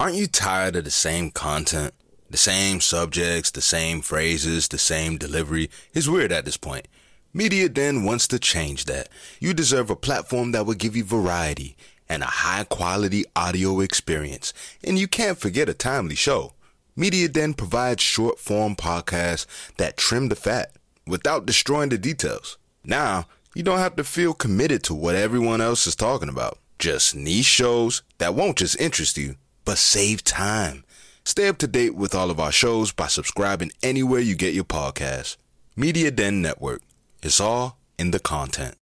Aren't you tired of the same content, the same subjects, the same phrases, the same delivery? It's weird at this point. Media Den wants to change that. You deserve a platform that will give you variety and a high-quality audio experience. And you can't forget a timely show. Media Den provides short-form podcasts that trim the fat without destroying the details. Now, you don't have to feel committed to what everyone else is talking about. Just niche shows that won't just interest you, but save time. Stay up to date with all of our shows by subscribing anywhere you get your podcasts. Media Den Network. It's all in the content.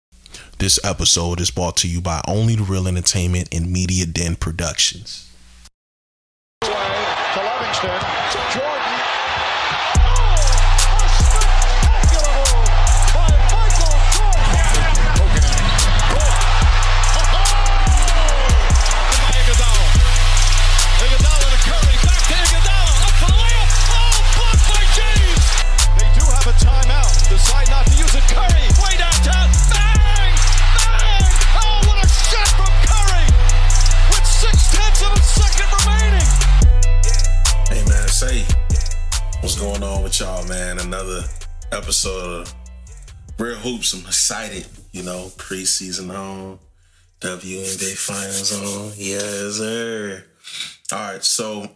This episode is brought to you by Only The Real Entertainment and Media Den Productions. To Livingston, Jordan. Oh, a spectacular move by Michael Jordan. Iguodala to Curry, back to Iguodala, up for the layup. Oh, blocked by James. They do have a timeout. Decide not to use it. Curry, way downtown. Bang! Bang! Oh, what a shot from Curry! With 0.6 of a second remaining. Hey, man, say what's going on with y'all, man? Another episode of Real Hoops. I'm excited. You know, preseason on, WNBA finals on. Yes, sir. All right, so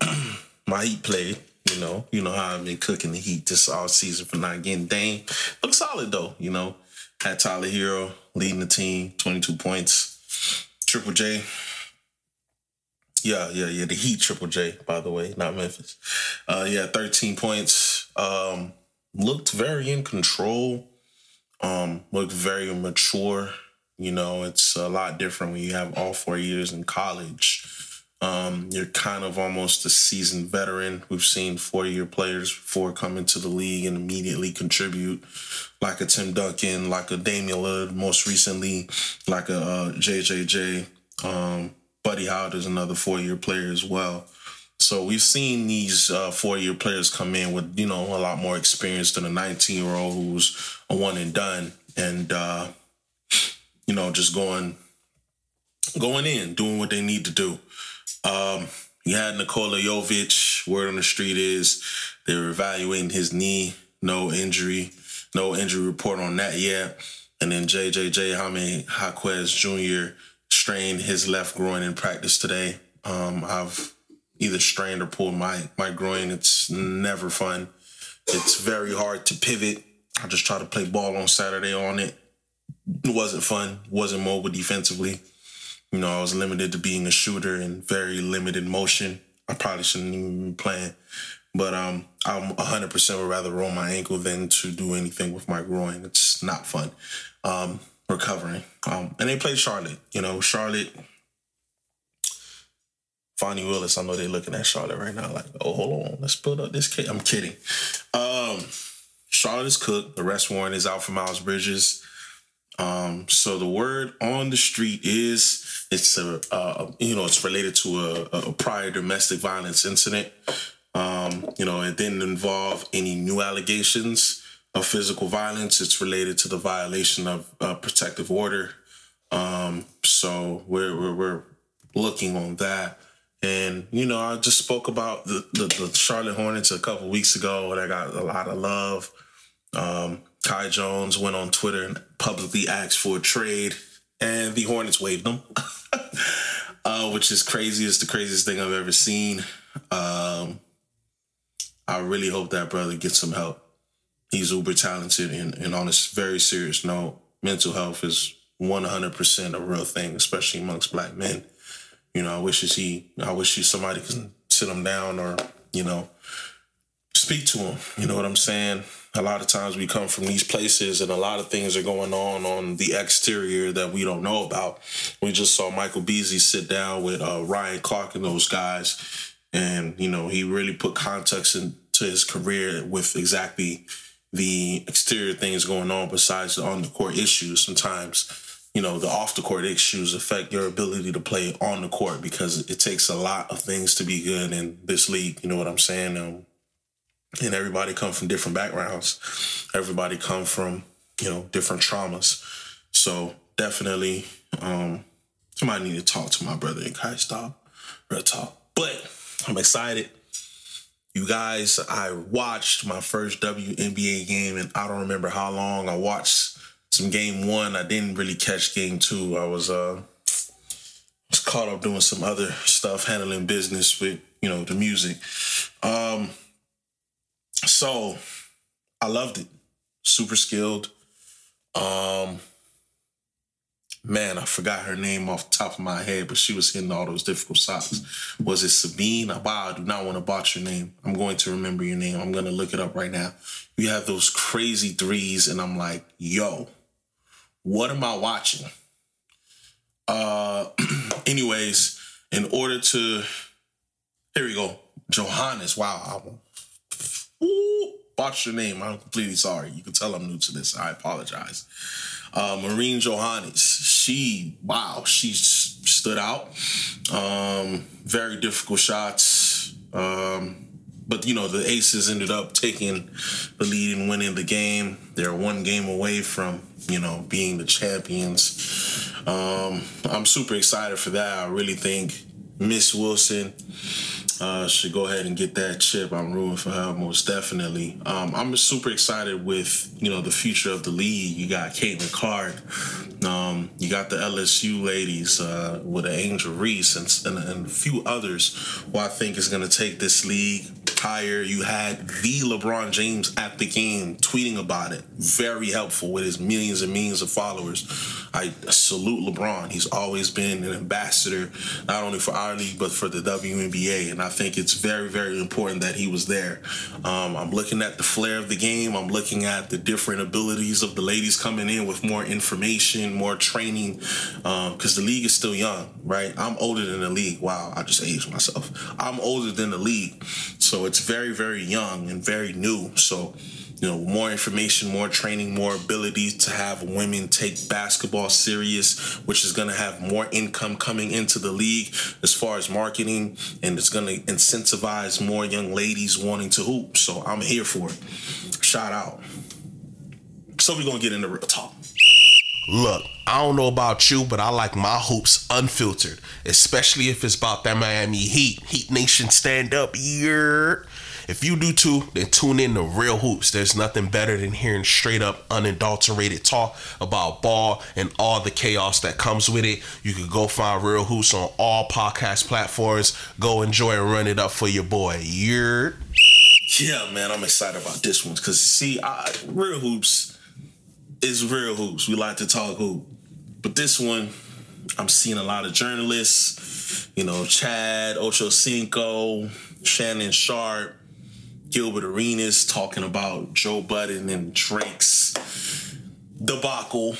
my Heat played, you know how I've been cooking the Heat this all season for not getting Dame. Looks solid, though, you know. Had Tyler Hero leading the team, 22 points. Triple J. Yeah, the Heat Triple J, by the way, not Memphis. 13 points. Looked very in control. Looked very mature. You know, it's a lot different when you have all 4 years in college. You're kind of almost a seasoned veteran. We've seen 4-year players before come into the league and immediately contribute, like a Tim Duncan, like a Damian Lillard, most recently, like a JJJ. Buddy Howard is another 4-year player as well. So we've seen these 4-year players come in with, a lot more experience than a 19-year-old who's a one and done and, just going in, doing what they need to do. You had Nikola Jović. Word on the street is they're evaluating his knee. No injury report on that yet. And then JJJ, Jaime Jaquez Jr., strained his left groin in practice today. I've either strained or pulled my groin. It's never fun. It's very hard to pivot. I just tried to play ball on Saturday on it. It wasn't fun. Wasn't mobile defensively. I was limited to being a shooter and very limited motion. I probably shouldn't even be playing. But I'm 100% would rather roll my ankle than to do anything with my groin. It's not fun. Recovering. And they played Charlotte. Charlotte, Fani Willis, I know they're looking at Charlotte right now like, oh, hold on, let's build up this case. I'm kidding. Charlotte is cooked. The arrest warrant is out for Miles Bridges. So the word on the street is it's related to a prior domestic violence incident. It didn't involve any new allegations of physical violence. It's related to the violation of protective order. So we're looking on that. And, I just spoke about the Charlotte Hornets a couple weeks ago and I got a lot of love. Kai Jones went on Twitter and publicly asked for a trade, and the Hornets waived them, which is crazy. It's the craziest thing I've ever seen. I really hope that brother gets some help. He's uber talented, and on a very serious note, mental health is 100% a real thing, especially amongst black men. I wish somebody could sit him down or, speak to him. You know what I'm saying? A lot of times we come from these places and a lot of things are going on the exterior that we don't know about. We just saw Michael Beasley sit down with Ryan Clark and those guys. And, he really put context into his career with exactly the exterior things going on besides the on-the-court issues. Sometimes, the off-the-court issues affect your ability to play on the court because it takes a lot of things to be good in this league. You know what I'm saying? And everybody come from different backgrounds. Everybody come from, different traumas. So definitely, somebody need to talk to my brother and Kai. Stop. Real talk. But I'm excited. You guys, I watched my first WNBA game, and I don't remember how long. I watched some game one. I didn't really catch game two. I was caught up doing some other stuff, handling business with, you know, the music. So I loved it. Super skilled. Man, I forgot her name off the top of my head, but she was hitting all those difficult shots. Was it Sabine? I do not want to botch your name. I'm going to remember your name. I'm going to look it up right now. You have those crazy threes, and I'm like, yo, what am I watching? Anyways, in order to... Here we go. Johannes. Wow. Ooh, botched your name. I'm completely sorry. You can tell I'm new to this. I apologize. Marine Johannes. She stood out. Very difficult shots. But, you know, the Aces ended up taking the lead and winning the game. They're one game away from, you know, being the champions. I'm super excited for that. I really think Miss Wilson should go ahead and get that chip. I'm rooting for her most definitely. I'm super excited with, you know, the future of the league. You got Kate McCard. You got the LSU ladies with Angel Reese and a few others who I think is going to take this league higher. You had the LeBron James at the game tweeting about it. Very helpful with his millions and millions of followers. I salute LeBron. He's always been an ambassador, not only for our league, but for the WNBA. And I think it's very, very important that he was there. I'm looking at the flair of the game. I'm looking at the different abilities of the ladies coming in with more information, more training, because the league is still young, right? I'm older than the league. Wow, I just aged myself. I'm older than the league. So it's very, very young and very new. So, you know, more information, more training, more ability to have women take basketball serious, which is going to have more income coming into the league as far as marketing, and it's going to incentivize more young ladies wanting to hoop. So I'm here for it. Shout out. So we're going to get into real talk. Look, I don't know about you, but I like my hoops unfiltered, especially if it's about that Miami Heat. Heat Nation, stand up. Yeah. If you do too, then tune in to Real Hoops. There's nothing better than hearing straight up unadulterated talk about ball and all the chaos that comes with it. You can go find Real Hoops on all podcast platforms. Go enjoy and run it up for your boy. Yeah, man, I'm excited about this one because, see, Real Hoops is Real Hoops. We like to talk hoop. But this one, I'm seeing a lot of journalists, you know, Chad, Ochocinco, Shannon Sharp, Gilbert Arenas talking about Joe Budden and Drake's debacle,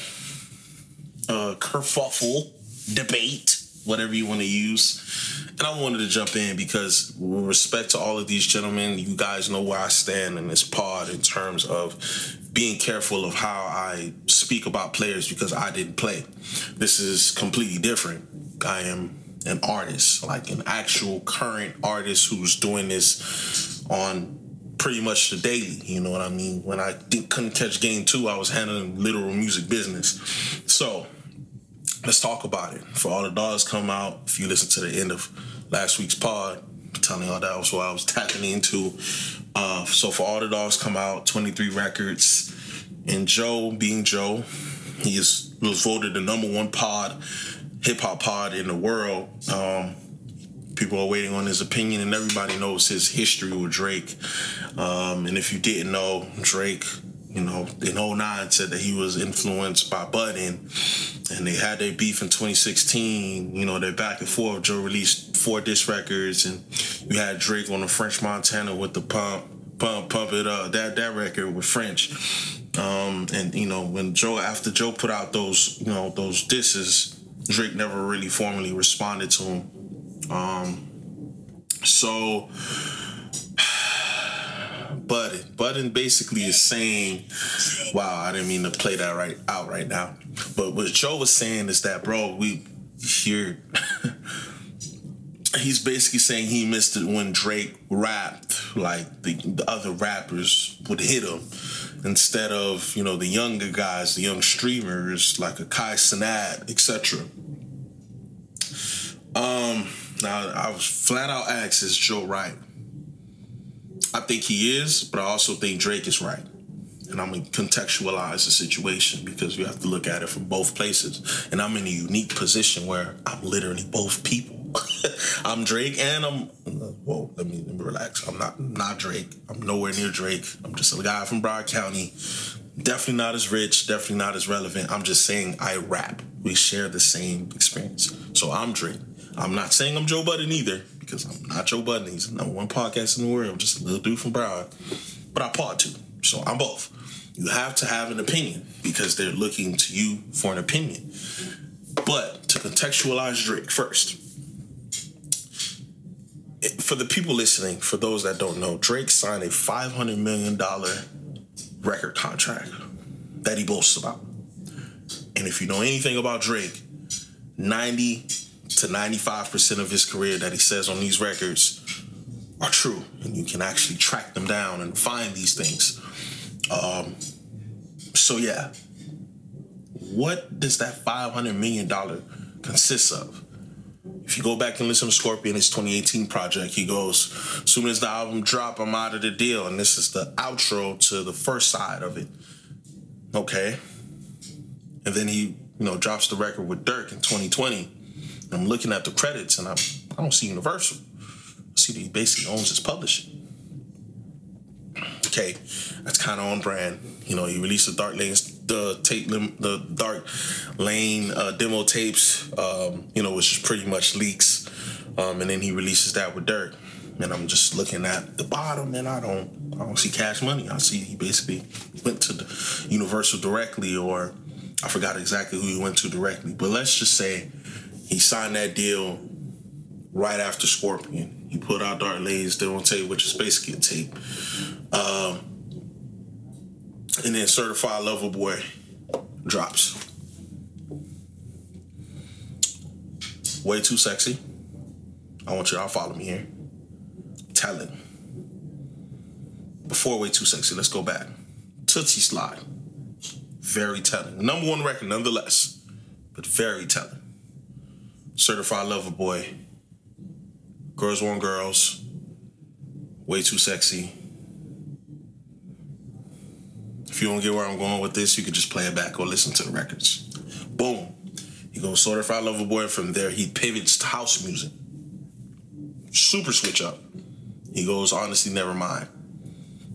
kerfuffle, debate, whatever you want to use. And I wanted to jump in because, with respect to all of these gentlemen, you guys know where I stand in this pod in terms of being careful of how I speak about players because I didn't play. This is completely different. I am an artist, like an actual current artist who's doing this on pretty much the daily, you know what I mean? When I couldn't catch game two, I was handling literal music business. So let's talk about it. For all the dogs come out, if you listen to the end of last week's pod, I'm telling y'all that was what I was tapping into. So for all the dogs come out, 23 records, and Joe being Joe, was voted the number one pod, hip-hop pod in the world. People are waiting on his opinion, and everybody knows his history with Drake. And if you didn't know, Drake, you know, in 2009 said that he was influenced by Budden, and they had their beef in 2016. You know, they're back and forth. Joe released 4 diss records, and you had Drake on the French Montana with the pump it up, that record with French. And, you know, when after Joe put out those, you know, those disses, Drake never really formally responded to him. So Budden basically is saying, wow, I didn't mean to play that right now. But what Joe was saying is that, bro, he's basically saying he missed it when Drake rapped, like the other rappers would hit him. Instead of, you know, the younger guys, the young streamers like a Kai Cenat, etc. Now, I was flat out asked, is Joe right? I think he is, but I also think Drake is right. And I'm going to contextualize the situation because you have to look at it from both places. And I'm in a unique position where I'm literally both people. I'm Drake and I'm... Whoa, let me relax. I'm not Drake. I'm nowhere near Drake. I'm just a guy from Broward County. Definitely not as rich. Definitely not as relevant. I'm just saying I rap. We share the same experience. So I'm Drake. I'm not saying I'm Joe Budden either because I'm not Joe Budden. He's the #1 podcast in the world. I'm just a little dude from Broward. But I part two. So I'm both. You have to have an opinion because they're looking to you for an opinion. But to contextualize Drake first, for the people listening, for those that don't know, Drake signed a $500 million record contract that he boasts about. And if you know anything about Drake, 90 to 95% of his career that he says on these records are true, and you can actually track them down and find these things. So yeah, what does that $500 million consist of? If you go back and listen to Scorpion, his 2018 project, he goes, as soon as the album drop, I'm out of the deal. And this is the outro to the first side of it. Okay. And then he, drops the record with Dirk in 2020. I'm looking at the credits and I don't see Universal. See that he basically owns his publishing. Okay, that's kind of on brand. He released the Dark Lane demo tapes, which is pretty much leaks. And then he releases that with Dirk. And I'm just looking at the bottom, and I don't see Cash Money. I see he basically went to the Universal directly, or I forgot exactly who he went to directly. But let's just say he signed that deal right after Scorpion. He put out Dark Lanes, Demo Tape, which is basically a tape. And then Certified Lover Boy drops. Way too sexy. I want y'all to follow me here. Talent. Before Way Too Sexy, let's go back. Tootsie Slide. Very telling. #1 record, nonetheless. But very telling. Certified Lover Boy. Girls Want Girls, Way Too Sexy. If you don't get where I'm going with this, you can just play it back or listen to the records. Boom. He goes Certified Lover Boy. From there, he pivots to house music. Super switch up. He goes, Honestly, Nevermind.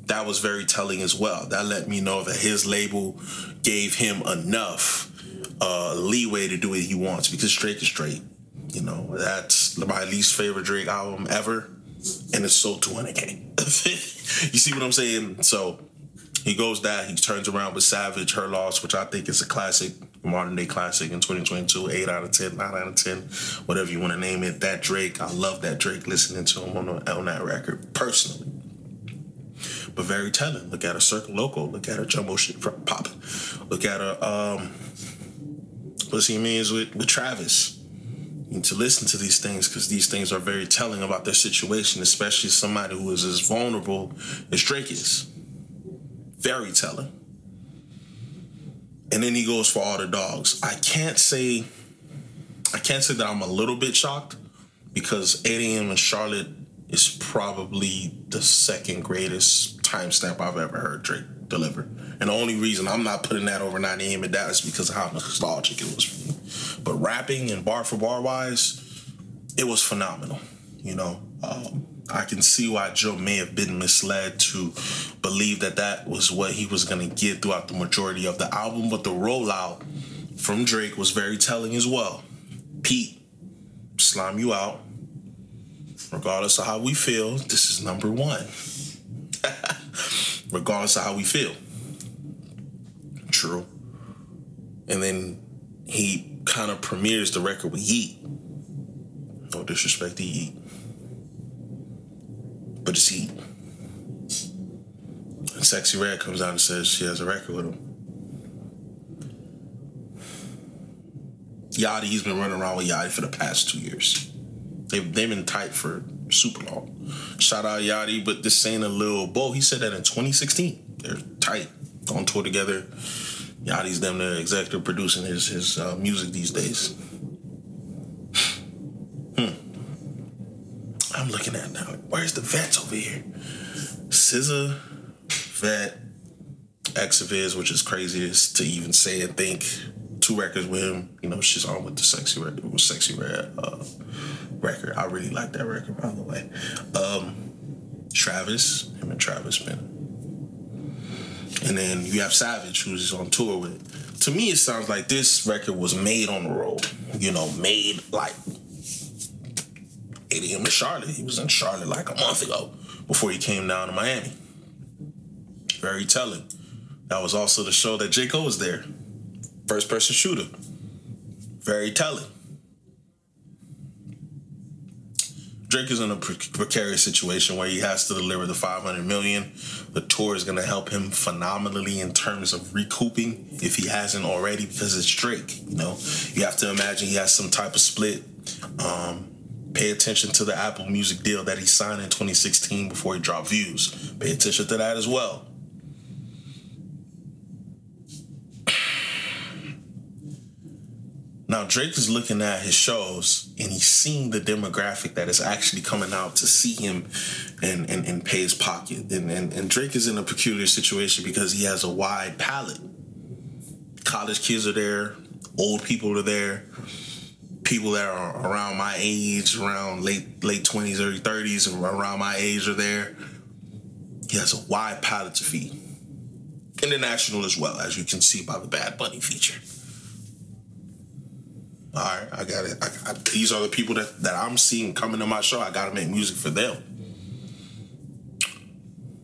That was very telling as well. That let me know that his label gave him enough leeway to do what he wants because Drake is Drake. That's my least favorite Drake album ever, and it's sold to 100K. You see what I'm saying? So he goes that. He turns around with Savage, Her Loss, which I think is a classic, modern-day classic in 2022, 8 out of 10, 9 out of 10, whatever you want to name it. That Drake, I love that Drake, listening to him on that record personally. But very telling. Look at a Circle Loco. Look at a Jumbo Shit Pop. Look at a Pussy Means with Travis. To listen to these things because these things are very telling about their situation, especially somebody who is as vulnerable as Drake is. Very telling. And then he goes for All the Dogs. I can't say that I'm a little bit shocked because 8 a.m. in Charlotte is probably the second greatest timestamp I've ever heard Drake deliver. And the only reason I'm not putting that over 9 a.m. in Dallas is because of how nostalgic it was for me. But rapping and bar for bar wise, it was phenomenal. I can see why Joe may have been misled to believe that was what he was going to get throughout the majority of the album. But the rollout from Drake was very telling as well. Pete, slime you out. Regardless of how we feel, this is #1. Regardless of how we feel. True. And then he kind of premieres the record with Yeet. No disrespect to Yeet, but it's Yeet. And Sexy Red comes out and says she has a record with him. Yachty, he's been running around with Yachty for the past 2 years. They've been tight for super long. Shout out Yachty, but this ain't a little bull. He said that in 2016. They're tight, on tour together. Yachty's damn near executive producing his music these days. where's the vets over here? SZA, Vet, Exaviz, which is craziest to even say and think. 2 records with him. You know, she's on with the Sexy Red record. I really like that record, by the way. Travis. Him and Travis, man. And then you have Savage, who's on tour with. To me, it sounds like this record was made on the road. You know, made like 8 a.m. in Charlotte. He was in Charlotte like a month ago before he came down to Miami. Very telling. That was also the show that J. Cole was there. First person shooter. Very telling. Drake is in a precarious situation where he has to deliver the $500 million. The tour is going to help him phenomenally in terms of recouping if he hasn't already, because it's Drake, you know. You have to imagine he has some type of split. Pay attention to the Apple Music deal that he signed in 2016 before he dropped Views. Pay attention to that as well. Now, Drake is looking at his shows and he's seeing the demographic that is actually coming out to see him and pay his pocket. And Drake is in a peculiar situation because he has a wide palette. College kids are there. Old people are there. People that are around my age, around late 20s, early 30s, around my age are there. He has a wide palette to feed. International as well, as you can see by the Bad Bunny feature. All right, I got it. These are the people that I'm seeing coming to my show. I got to make music for them.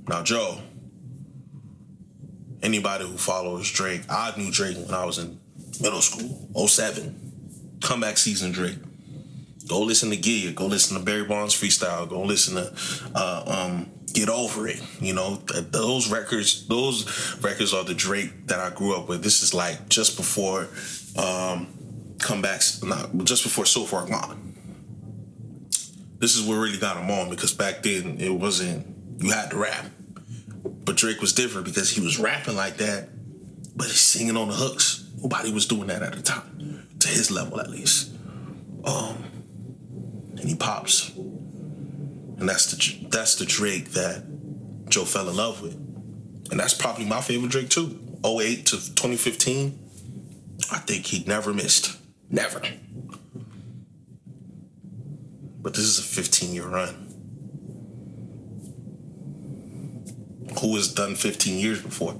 Now, Joe, anybody who follows Drake, I knew Drake when I was in middle school, 2007. Comeback season Drake. Go listen to Giddy. Go listen to Barry Bonds Freestyle. Go listen to Get Over It. You know, those records are the Drake that I grew up with. This is like just before... comebacks, not just before So Far Gone. This is what really got him on, because back then it wasn't, you had to rap. But Drake was different because he was rapping like that, but he's singing on the hooks. Nobody was doing that at the time, to his level at least. And he pops. And that's the Drake that Joe fell in love with. And that's probably my favorite Drake too. 2008 to 2015, I think he never missed. Never. But this is a 15-year run. Who has done 15 years before?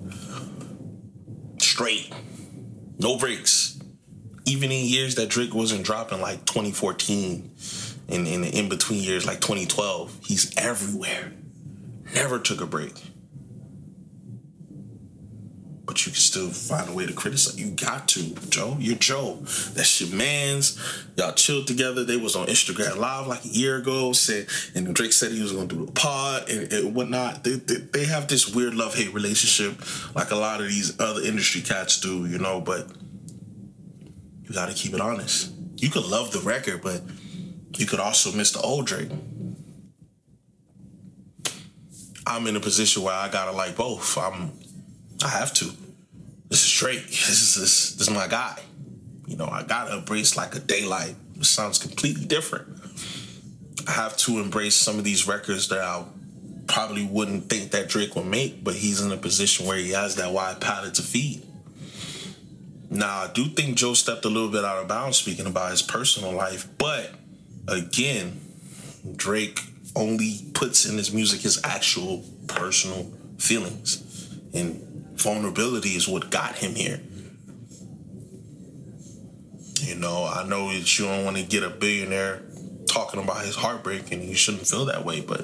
Straight. No breaks. Even in years that Drake wasn't dropping, like 2014, and in the in-between years, like 2012, he's everywhere. Never took a break. But you can still find a way to criticize. You got to, Joe. You're Joe. That's your mans. Y'all chilled together. They was on Instagram Live like a year ago. And Drake said he was going to do the pod and whatnot. They have this weird love-hate relationship like a lot of these other industry cats do, you know. But you got to keep it honest. You could love the record, but you could also miss the old Drake. I'm in a position where I got to like both. I have to. This is Drake. This is my guy. You know, I gotta embrace like a daylight, which sounds completely different. I have to embrace some of these records that I probably wouldn't think that Drake would make, but he's in a position where he has that wide palette to feed. Now, I do think Joe stepped a little bit out of bounds speaking about his personal life, but again, Drake only puts in his music his actual personal feelings. And vulnerability is what got him here. You know, I know that you don't want to get a billionaire talking about his heartbreak, and you shouldn't feel that way, but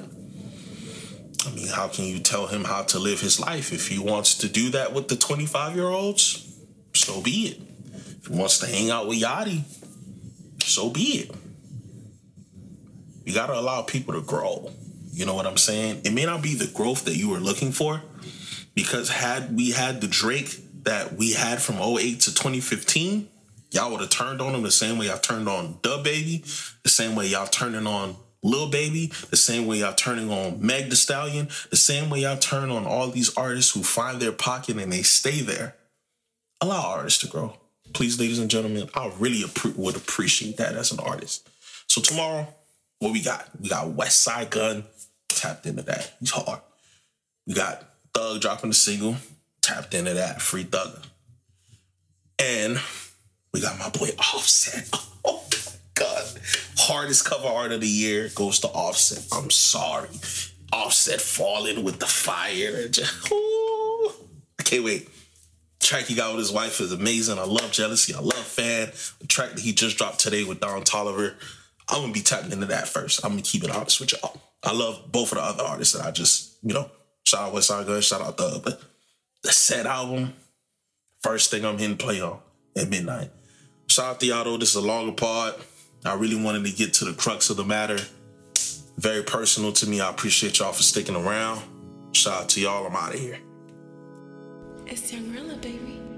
I mean, how can you tell him how to live his life? If he wants to do that with the 25-year-olds, so be it. If he wants to hang out with Yachty, so be it. You got to allow people to grow. You know what I'm saying? It may not be the growth that you were looking for, because had we had the Drake that we had from 2008 to 2015, y'all would have turned on him the same way y'all turned on Da Baby, the same way y'all turning on Lil Baby, the same way y'all turning on Meg Thee Stallion, the same way y'all turn on all these artists who find their pocket and they stay there. Allow artists to grow. Please, ladies and gentlemen, I really would appreciate that as an artist. So tomorrow, what we got? We got West Side Gun, tapped into that. He's hard. We got Thug dropping a single, tapped into that, free Thug. And we got my boy Offset. Oh, my God. Hardest cover art of the year goes to Offset. I'm sorry. Offset falling with the fire. Ooh, I can't wait. The track he got with his wife is amazing. I love Jealousy. I love Fan. The track that he just dropped today with Don Toliver. I'm going to be tapping into that first. I'm going to keep it honest with y'all. I love both of the other artists that I just, you know, shout out West Side Gun, shout out Thug. But the Set album, first thing I'm hitting play on at midnight. Shout out Theado. This is a longer pod. I really wanted to get to the crux of the matter. Very personal to me. I appreciate y'all for sticking around. Shout out to y'all. I'm out of here. It's Young Rilla, baby.